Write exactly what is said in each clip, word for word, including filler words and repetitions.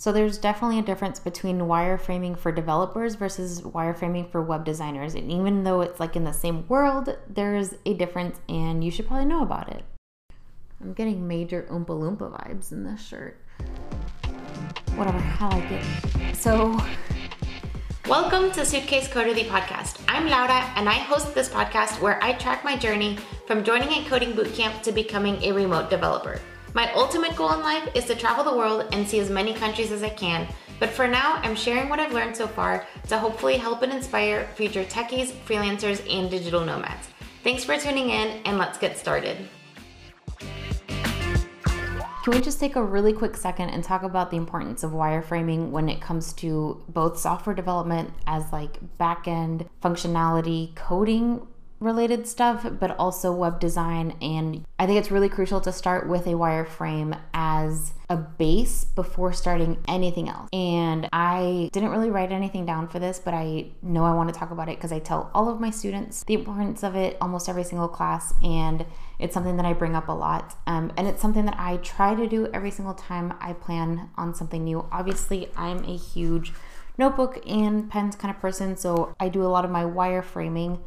So there's definitely a difference between wireframing for developers versus wireframing for web designers. And even though it's like in the same world, there's a difference and you should probably know about it. I'm getting major Oompa Loompa vibes in this shirt. Whatever, I like it. So, welcome to Suitcase Coder, the podcast. I'm Laura and I host this podcast where I track my journey from joining a coding bootcamp to becoming a remote developer. My ultimate goal in life is to travel the world and see as many countries as I can, but for now, I'm sharing what I've learned so far to hopefully help and inspire future techies, freelancers, and digital nomads. Thanks for tuning in, and let's get started. Can we just take a really quick second and talk about the importance of wireframing when it comes to both software development as like backend functionality, coding related stuff, but also web design. And I think it's really crucial to start with a wireframe as a base before starting anything else. And I didn't really write anything down for this, but I know I want to talk about it because I tell all of my students the importance of it almost every single class. And it's something that I bring up a lot. Um, and it's something that I try to do every single time I plan on something new. Obviously, I'm a huge notebook and pens kind of person, so I do a lot of my wireframing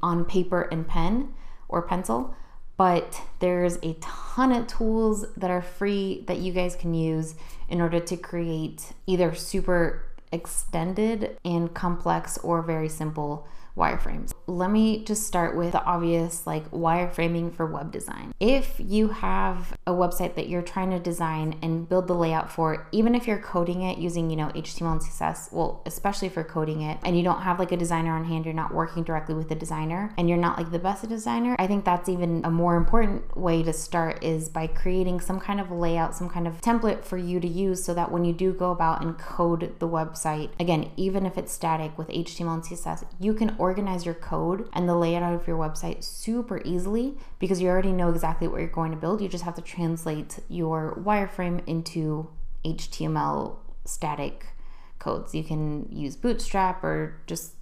on paper and pen or pencil, but there's a ton of tools that are free that you guys can use in order to create either super extended and complex or very simple wireframes. Let me just start with the obvious, like wireframing for web design. If you have a website that you're trying to design and build the layout for, even if you're coding it using, you know, H T M L and C S S, well, especially if you're coding it and you don't have like a designer on hand, you're not working directly with a designer and you're not like the best designer, I think that's even a more important way to start is by creating some kind of layout, some kind of template for you to use so that when you do go about and code the website, again, even if it's static with H T M L and C S S, you can organize your code and the layout of your website super easily because you already know exactly what you're going to build. You just have to translate your wireframe into H T M L static codes. You can use Bootstrap or just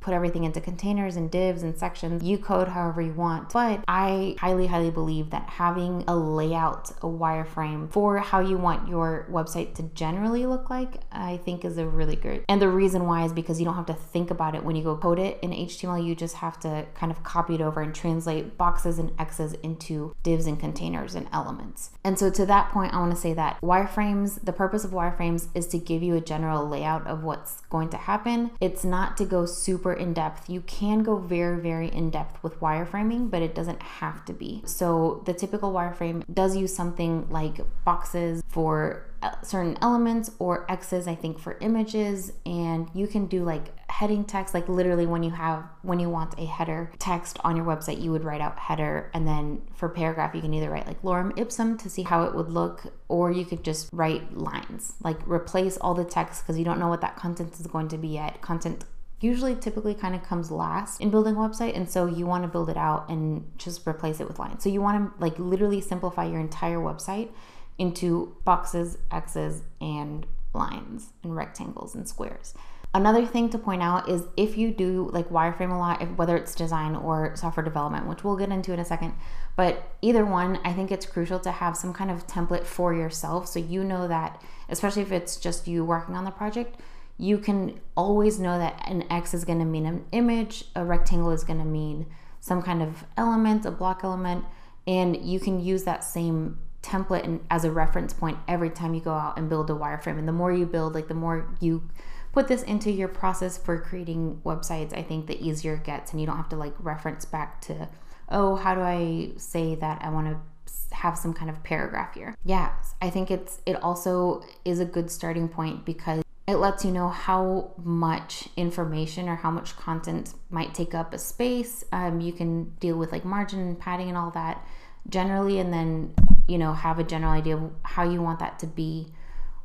put everything into containers and divs and sections. You code however you want, but I highly, highly believe that having a layout, a wireframe for how you want your website to generally look like, I think is a really good. And the reason why is because you don't have to think about it when you go code it in H T M L. You just have to kind of copy it over and translate boxes and X's into divs and containers and elements. And so to that point, I want to say that wireframes, the purpose of wireframes is to give you a general layout of what's going to happen. It's not to go super in depth. You can go very, very in depth with wireframing, but it doesn't have to be. So the typical wireframe does use something like boxes for certain elements or X's, I think, for images, and you can do like heading text, like literally when you have, when you want a header text on your website, you would write out header, and then for paragraph, you can either write like lorem ipsum to see how it would look, or you could just write lines, like replace all the text because you don't know what that content is going to be yet. Content usually typically kind of comes last in building a website, and so you want to build it out and just replace it with lines. So you want to like literally simplify your entire website into boxes, X's, and lines, and rectangles, and squares. Another thing to point out is if you do like wireframe a lot, if, whether it's design or software development, which we'll get into in a second, but either one, I think it's crucial to have some kind of template for yourself so you know that, especially if it's just you working on the project, you can always know that an X is going to mean an image, a rectangle is going to mean some kind of element, a block element, and you can use that same template as a reference point every time you go out and build a wireframe. And the more you build, like the more you put this into your process for creating websites, I think the easier it gets, and you don't have to like reference back to, oh, how do I say that I want to have some kind of paragraph here? Yeah, I think it's it also is a good starting point because it lets you know how much information or how much content might take up a space. Um, you can deal with like margin and padding and all that generally, and then, you know, have a general idea of how you want that to be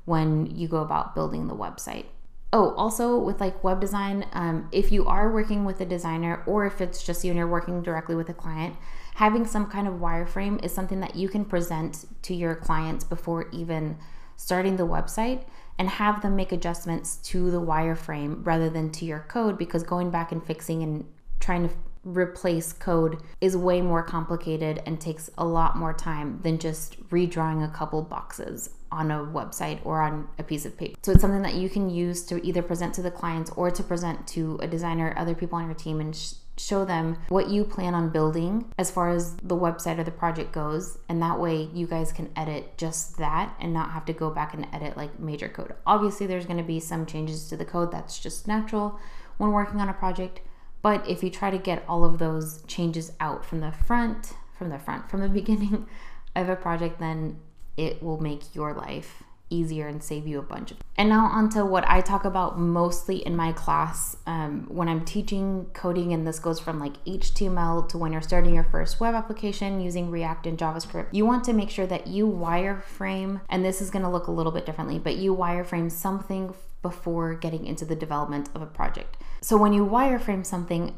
when you go about building the website. Oh, also with like web design, um, if you are working with a designer or if it's just you and you're working directly with a client, having some kind of wireframe is something that you can present to your clients before even starting the website and have them make adjustments to the wireframe rather than to your code, because going back and fixing and trying to replace code is way more complicated and takes a lot more time than just redrawing a couple boxes on a website or on a piece of paper. So it's something that you can use to either present to the clients or to present to a designer, other people on your team, and sh show them what you plan on building as far as the website or the project goes. And that way you guys can edit just that and not have to go back and edit like major code. Obviously there's going to be some changes to the code. That's just natural when working on a project. But if you try to get all of those changes out from the front, from the front, from the beginning of a project, then it will make your life easier and save you a bunch of. And now onto what I talk about mostly in my class um, when I'm teaching coding, and this goes from like H T M L to when you're starting your first web application using React and JavaScript. You want to make sure that you wireframe, and this is going to look a little bit differently, but you wireframe something before getting into the development of a project. So when you wireframe something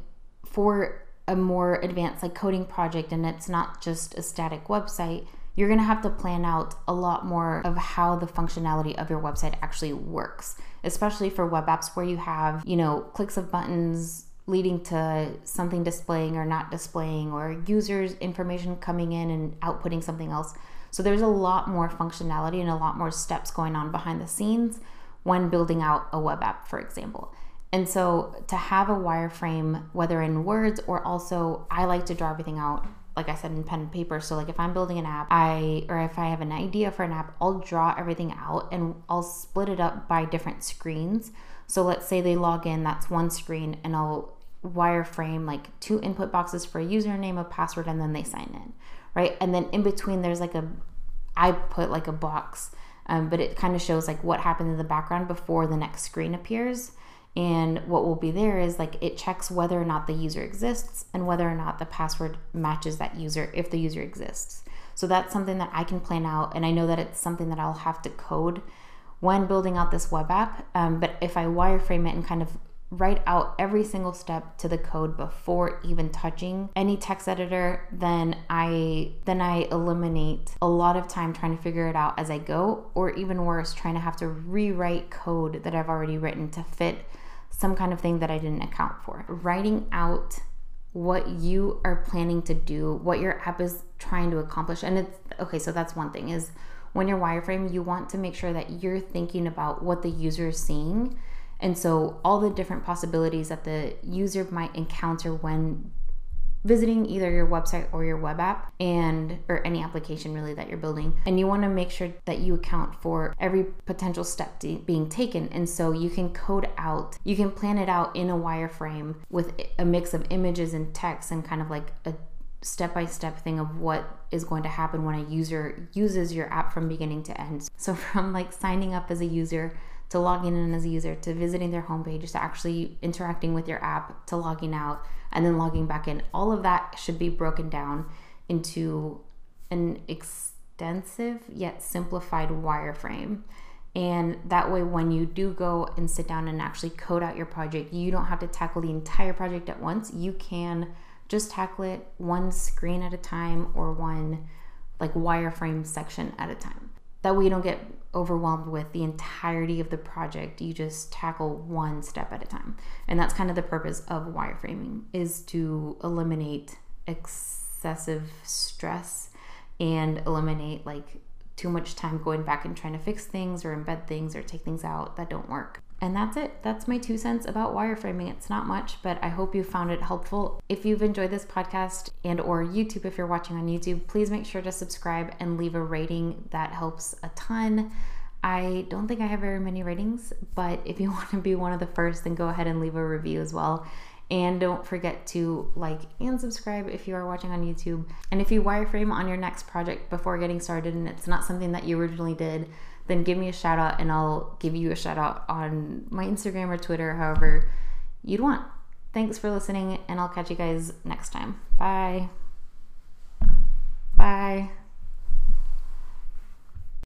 for a more advanced like coding project, and it's not just a static website, you're gonna have to plan out a lot more of how the functionality of your website actually works, especially for web apps where you have, you know, clicks of buttons leading to something displaying or not displaying, or users' information coming in and outputting something else. So there's a lot more functionality and a lot more steps going on behind the scenes when building out a web app, for example. And so to have a wireframe, whether in words or also, I like to draw everything out, like I said, in pen and paper. So like if I'm building an app, I or if I have an idea for an app, I'll draw everything out and I'll split it up by different screens. So let's say they log in, that's one screen, and I'll wireframe like two input boxes for a username, a password, and then they sign in, right? And then in between there's like a, I put like a box, um, but it kind of shows like what happened in the background before the next screen appears. And what will be there is like it checks whether or not the user exists and whether or not the password matches that user if the user exists. So that's something that I can plan out, and I know that it's something that I'll have to code when building out this web app. Um, but if I wireframe it and kind of write out every single step to the code before even touching any text editor, then I then I eliminate a lot of time trying to figure it out as I go, or even worse, trying to have to rewrite code that I've already written to fit some kind of thing that I didn't account for. Writing out what you are planning to do, what your app is trying to accomplish. And it's okay, so that's one thing, is when you're wireframing, you want to make sure that you're thinking about what the user is seeing. And so all the different possibilities that the user might encounter when visiting either your website or your web app, and or any application really that you're building. And you want to make sure that you account for every potential step being taken. And so you can code out, you can plan it out in a wireframe with a mix of images and text, and kind of like a step-by-step thing of what is going to happen when a user uses your app from beginning to end. So from like signing up as a user, to logging in as a user, to visiting their homepage, to actually interacting with your app, to logging out, and then logging back in. All of that should be broken down into an extensive yet simplified wireframe. And that way, when you do go and sit down and actually code out your project, you don't have to tackle the entire project at once. You can just tackle it one screen at a time, or one like wireframe section at a time. That way you don't get overwhelmed with the entirety of the project. You just tackle one step at a time. And that's kind of the purpose of wireframing, is to eliminate excessive stress and eliminate like too much time going back and trying to fix things or embed things or take things out that don't work. And that's it. That's my two cents about wireframing. It's not much, but I hope you found it helpful. If you've enjoyed this podcast, and or YouTube, if you're watching on YouTube, please make sure to subscribe and leave a rating. That helps a ton. I don't think I have very many ratings, but if you want to be one of the first, then go ahead and leave a review as well. And don't forget to like and subscribe if you are watching on YouTube. And if you wireframe on your next project before getting started, and it's not something that you originally did, then give me a shout out, and I'll give you a shout out on my Instagram or Twitter, however you'd want. Thanks for listening, and I'll catch you guys next time. Bye. Bye.